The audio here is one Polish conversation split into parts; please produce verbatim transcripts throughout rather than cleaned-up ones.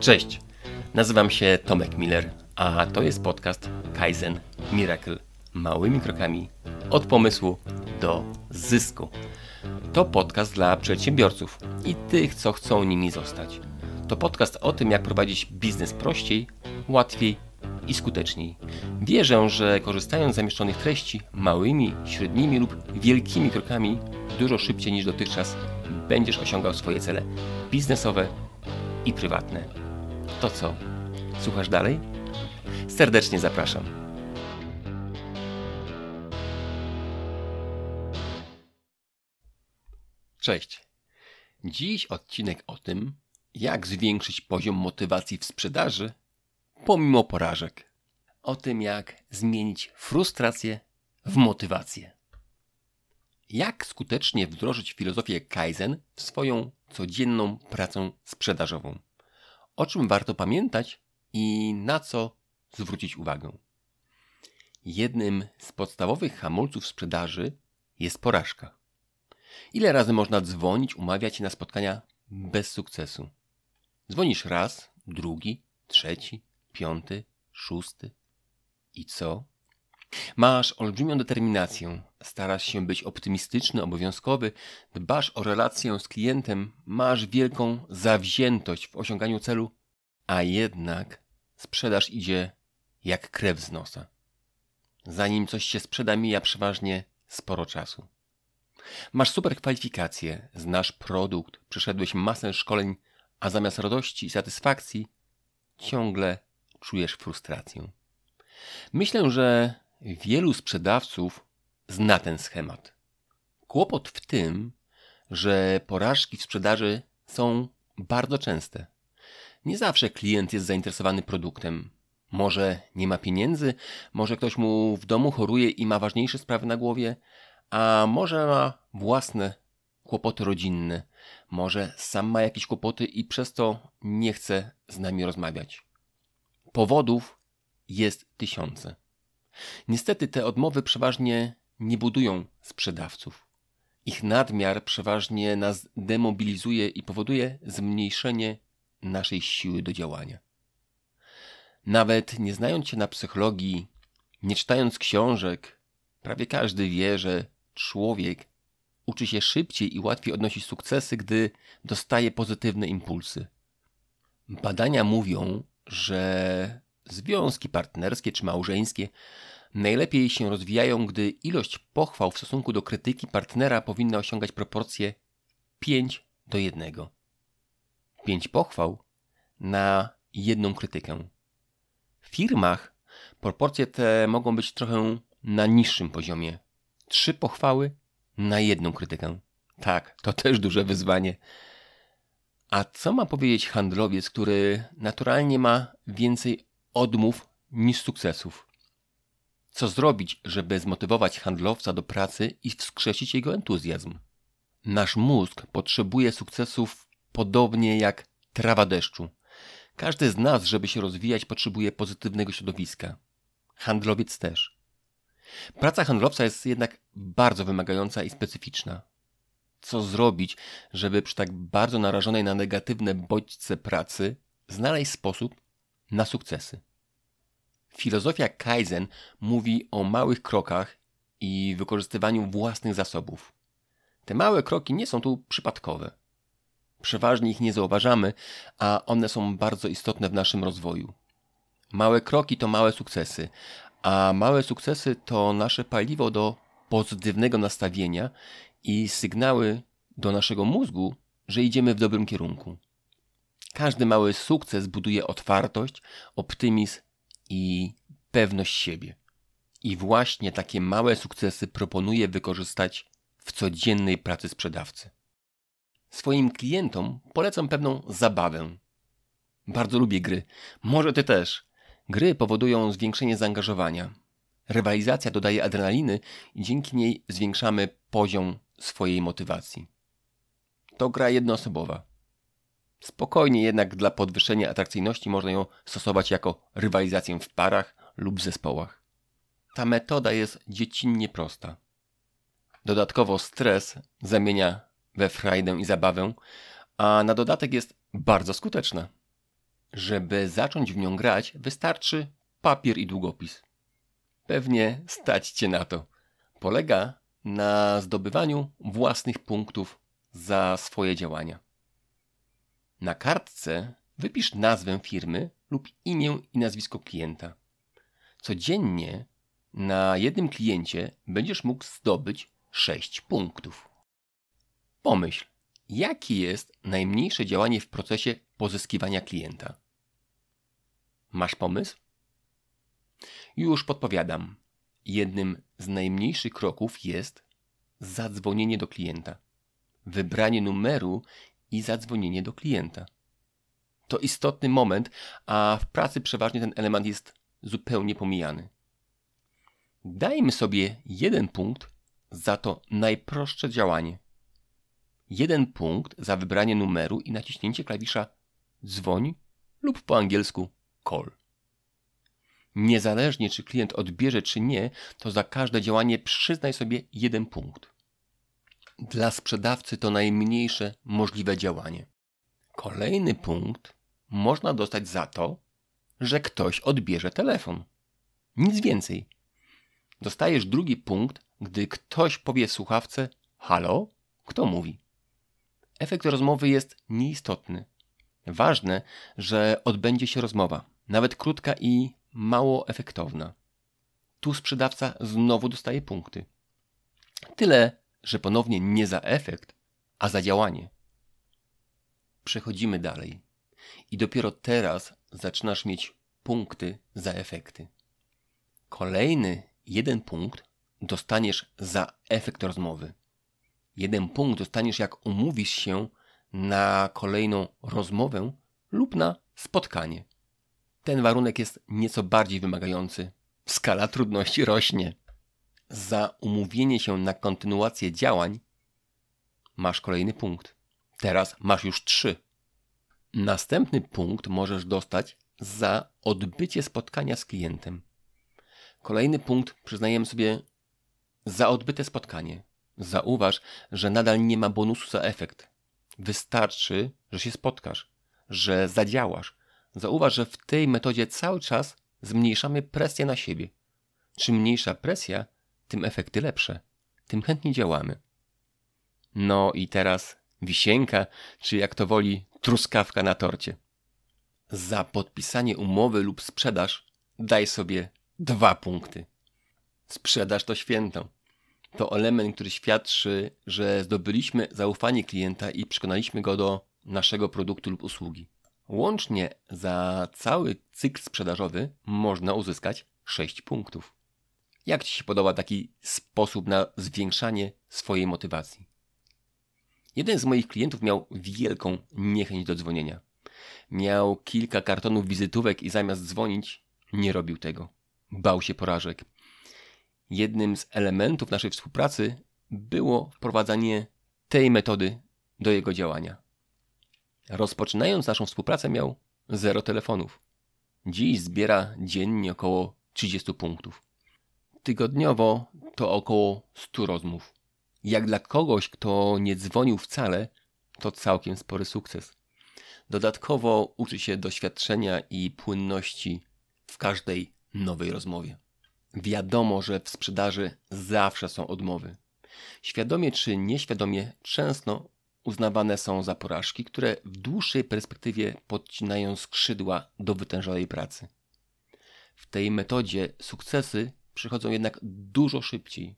Cześć, nazywam się Tomek Miller, a to jest podcast Kaizen Miracle. Małymi krokami od pomysłu do zysku. To podcast dla przedsiębiorców i tych, co chcą nimi zostać. To podcast o tym, jak prowadzić biznes prościej, łatwiej i skuteczniej. Wierzę, że korzystając z zamieszczonych treści małymi, średnimi lub wielkimi krokami dużo szybciej niż dotychczas będziesz osiągał swoje cele biznesowe i prywatne. To co? Słuchasz dalej? Serdecznie zapraszam. Cześć. Dziś odcinek o tym, jak zwiększyć poziom motywacji w sprzedaży pomimo porażek. O tym, jak zmienić frustrację w motywację. Jak skutecznie wdrożyć filozofię Kaizen w swoją codzienną pracę sprzedażową. O czym warto pamiętać i na co zwrócić uwagę. Jednym z podstawowych hamulców sprzedaży jest porażka. Ile razy można dzwonić, umawiać się na spotkania bez sukcesu? Dzwonisz raz, drugi, trzeci, piąty, szósty. I co? Masz olbrzymią determinację, starasz się być optymistyczny, obowiązkowy, dbasz o relację z klientem, masz wielką zawziętość w osiąganiu celu, a jednak sprzedaż idzie jak krew z nosa. Zanim coś się sprzeda, mija przeważnie sporo czasu. Masz super kwalifikacje, znasz produkt, przeszedłeś masę szkoleń, a zamiast radości i satysfakcji ciągle czujesz frustrację. Myślę, że wielu sprzedawców zna ten schemat. Kłopot w tym, że porażki w sprzedaży są bardzo częste. Nie zawsze klient jest zainteresowany produktem. Może nie ma pieniędzy, może ktoś mu w domu choruje i ma ważniejsze sprawy na głowie, a może ma własne kłopoty rodzinne, może sam ma jakieś kłopoty i przez to nie chce z nami rozmawiać. Powodów jest tysiące. Niestety te odmowy przeważnie nie budują sprzedawców. Ich nadmiar przeważnie nas demobilizuje i powoduje zmniejszenie naszej siły do działania. Nawet nie znając się na psychologii, nie czytając książek, prawie każdy wie, że człowiek uczy się szybciej i łatwiej odnosić sukcesy, gdy dostaje pozytywne impulsy. Badania mówią, że związki partnerskie czy małżeńskie najlepiej się rozwijają, gdy ilość pochwał w stosunku do krytyki partnera powinna osiągać proporcje pięć do jednego. pięć pochwał na jedną krytykę. W firmach proporcje te mogą być trochę na niższym poziomie. trzy pochwały na jedną krytykę. Tak, to też duże wyzwanie. A co ma powiedzieć handlowiec, który naturalnie ma więcej odmów niż sukcesów? Co zrobić, żeby zmotywować handlowca do pracy i wskrzesić jego entuzjazm? Nasz mózg potrzebuje sukcesów podobnie jak trawa deszczu. Każdy z nas, żeby się rozwijać, potrzebuje pozytywnego środowiska. Handlowiec też. Praca handlowca jest jednak bardzo wymagająca i specyficzna. Co zrobić, żeby przy tak bardzo narażonej na negatywne bodźce pracy znaleźć sposób na sukcesy? Filozofia Kaizen mówi o małych krokach i wykorzystywaniu własnych zasobów. Te małe kroki nie są tu przypadkowe. Przeważnie ich nie zauważamy, a one są bardzo istotne w naszym rozwoju. Małe kroki to małe sukcesy, a małe sukcesy to nasze paliwo do pozytywnego nastawienia i sygnały do naszego mózgu, że idziemy w dobrym kierunku. Każdy mały sukces buduje otwartość, optymizm i pewność siebie. I właśnie takie małe sukcesy proponuję wykorzystać w codziennej pracy sprzedawcy. Swoim klientom polecam pewną zabawę. Bardzo lubię gry. Może ty też. Gry powodują zwiększenie zaangażowania. Rywalizacja dodaje adrenaliny i dzięki niej zwiększamy poziom swojej motywacji. To gra jednoosobowa. Spokojnie jednak dla podwyższenia atrakcyjności można ją stosować jako rywalizację w parach lub zespołach. Ta metoda jest dziecinnie prosta. Dodatkowo stres zamienia we frajdę i zabawę, a na dodatek jest bardzo skuteczna. Żeby zacząć w nią grać, wystarczy papier i długopis. Pewnie stać cię na to. Polega na zdobywaniu własnych punktów za swoje działania. Na kartce wypisz nazwę firmy lub imię i nazwisko klienta. Codziennie na jednym kliencie będziesz mógł zdobyć sześć punktów. Pomyśl, jakie jest najmniejsze działanie w procesie pozyskiwania klienta? Masz pomysł? Już podpowiadam. Jednym z najmniejszych kroków jest zadzwonienie do klienta. Wybranie numeru i zadzwonienie do klienta. To istotny moment, a w pracy przeważnie ten element jest zupełnie pomijany. Dajmy sobie jeden punkt za to najprostsze działanie. Jeden punkt za wybranie numeru i naciśnięcie klawisza dzwoń lub po angielsku call. Niezależnie czy klient odbierze czy nie, to za każde działanie przyznaj sobie jeden punkt. Dla sprzedawcy to najmniejsze możliwe działanie. Kolejny punkt można dostać za to, że ktoś odbierze telefon. Nic więcej. Dostajesz drugi punkt, gdy ktoś powie słuchawce halo, kto mówi? Efekt rozmowy jest nieistotny. Ważne, że odbędzie się rozmowa, nawet krótka i mało efektowna. Tu sprzedawca znowu dostaje punkty. Tyle, że ponownie nie za efekt, a za działanie. Przechodzimy dalej. I dopiero teraz zaczynasz mieć punkty za efekty. Kolejny jeden punkt dostaniesz za efekt rozmowy. Jeden punkt dostaniesz, jak umówisz się na kolejną rozmowę lub na spotkanie. Ten warunek jest nieco bardziej wymagający. Skala trudności rośnie. Za umówienie się na kontynuację działań masz kolejny punkt. Teraz masz już trzy. Następny punkt możesz dostać za odbycie spotkania z klientem. Kolejny punkt przyznajemy sobie za odbyte spotkanie. Zauważ, że nadal nie ma bonusu za efekt. Wystarczy, że się spotkasz, że zadziałasz. Zauważ, że w tej metodzie cały czas zmniejszamy presję na siebie. Czym mniejsza presja, tym efekty lepsze. Tym chętniej działamy. No i teraz wisienka, czy jak to woli, truskawka na torcie. Za podpisanie umowy lub sprzedaż daj sobie dwa punkty. Sprzedaż to święto. To element, który świadczy, że zdobyliśmy zaufanie klienta i przekonaliśmy go do naszego produktu lub usługi. Łącznie za cały cykl sprzedażowy można uzyskać sześć punktów. Jak ci się podoba taki sposób na zwiększanie swojej motywacji? Jeden z moich klientów miał wielką niechęć do dzwonienia. Miał kilka kartonów wizytówek i zamiast dzwonić, nie robił tego. Bał się porażek. Jednym z elementów naszej współpracy było wprowadzanie tej metody do jego działania. Rozpoczynając naszą współpracę miał zero telefonów. Dziś zbiera dziennie około trzydzieści punktów. Tygodniowo to około sto rozmów. Jak dla kogoś, kto nie dzwonił wcale, to całkiem spory sukces. Dodatkowo uczy się doświadczenia i płynności w każdej nowej rozmowie. Wiadomo, że w sprzedaży zawsze są odmowy. Świadomie czy nieświadomie często uznawane są za porażki, które w dłuższej perspektywie podcinają skrzydła do wytężonej pracy. W tej metodzie sukcesy przychodzą jednak dużo szybciej.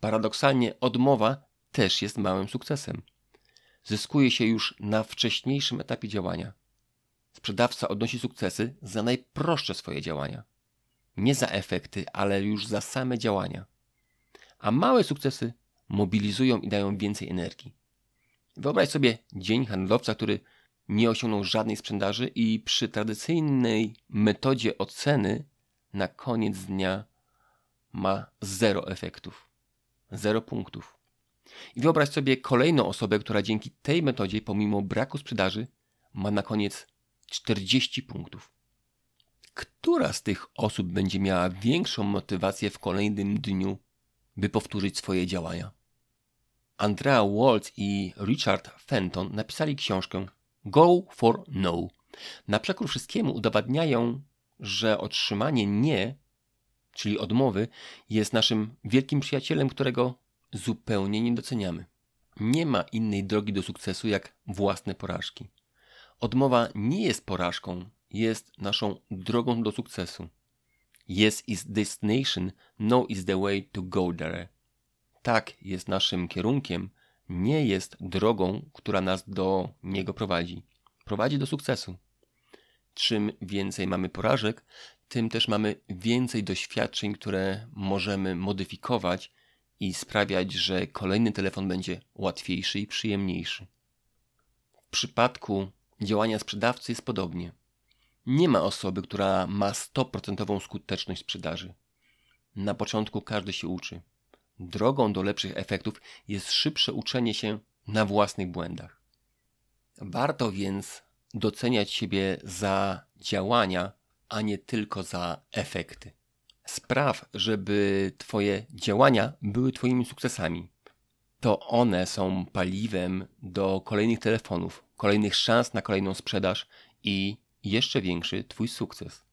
Paradoksalnie odmowa też jest małym sukcesem. Zyskuje się już na wcześniejszym etapie działania. Sprzedawca odnosi sukcesy za najprostsze swoje działania. Nie za efekty, ale już za same działania. A małe sukcesy mobilizują i dają więcej energii. Wyobraź sobie dzień handlowca, który nie osiągnął żadnej sprzedaży i przy tradycyjnej metodzie oceny na koniec dnia ma zero efektów. Zero punktów. I wyobraź sobie kolejną osobę, która dzięki tej metodzie, pomimo braku sprzedaży, ma na koniec czterdzieści punktów. Która z tych osób będzie miała większą motywację w kolejnym dniu, by powtórzyć swoje działania? Andrea Waltz i Richard Fenton napisali książkę Go for No, Na przekór wszystkiemu udowadniają, że otrzymanie nie, czyli odmowy, jest naszym wielkim przyjacielem, którego zupełnie nie doceniamy. Nie ma innej drogi do sukcesu jak własne porażki. Odmowa nie jest porażką, jest naszą drogą do sukcesu. Yes is destination, no is the way to go there. Tak jest naszym kierunkiem, nie jest drogą, która nas do niego prowadzi. Prowadzi do sukcesu. Czym więcej mamy porażek, tym też mamy więcej doświadczeń, które możemy modyfikować i sprawiać, że kolejny telefon będzie łatwiejszy i przyjemniejszy. W przypadku działania sprzedawcy jest podobnie. Nie ma osoby, która ma sto procent skuteczność sprzedaży. Na początku każdy się uczy. Drogą do lepszych efektów jest szybsze uczenie się na własnych błędach. Warto więc doceniać siebie za działania, a nie tylko za efekty. Spraw, żeby Twoje działania były Twoimi sukcesami. To one są paliwem do kolejnych telefonów, kolejnych szans na kolejną sprzedaż i jeszcze większy Twój sukces.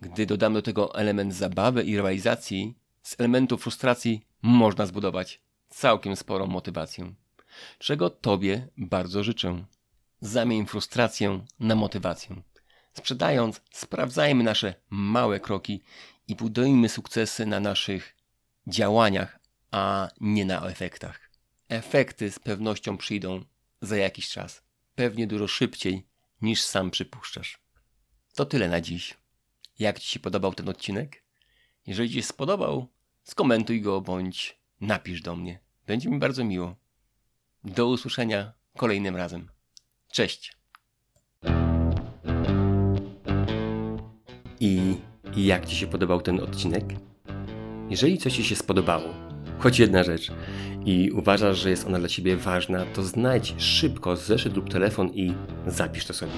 Gdy dodam do tego element zabawy i rywalizacji, z elementu frustracji można zbudować całkiem sporą motywację, czego Tobie bardzo życzę. Zamień frustrację na motywację. Sprzedając, sprawdzajmy nasze małe kroki i budujmy sukcesy na naszych działaniach, a nie na efektach. Efekty z pewnością przyjdą za jakiś czas, pewnie dużo szybciej niż sam przypuszczasz. To tyle na dziś. Jak Ci się podobał ten odcinek? Jeżeli Ci się spodobał, skomentuj go bądź napisz do mnie. Będzie mi bardzo miło. Do usłyszenia kolejnym razem. Cześć! I jak Ci się podobał ten odcinek? Jeżeli coś Ci się spodobało, choć jedna rzecz i uważasz, że jest ona dla Ciebie ważna, to znajdź szybko zeszyt lub telefon i zapisz to sobie.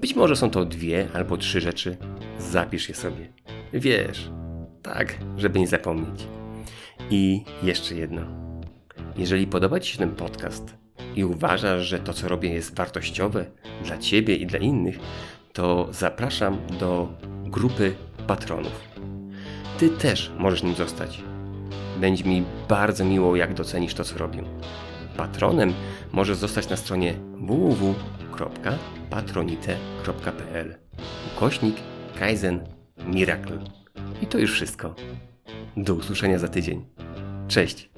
Być może są to dwie albo trzy rzeczy, zapisz je sobie. Wiesz, tak, żeby nie zapomnieć. I jeszcze jedno. Jeżeli podoba Ci się ten podcast i uważasz, że to co robię jest wartościowe dla Ciebie i dla innych, to zapraszam do grupy patronów. Ty też możesz nim zostać. Będzie mi bardzo miło, jak docenisz to, co robię. Patronem możesz zostać na stronie www kropka patronite kropka pl ukośnik Kaizen Miracle. I to już wszystko. Do usłyszenia za tydzień. Cześć!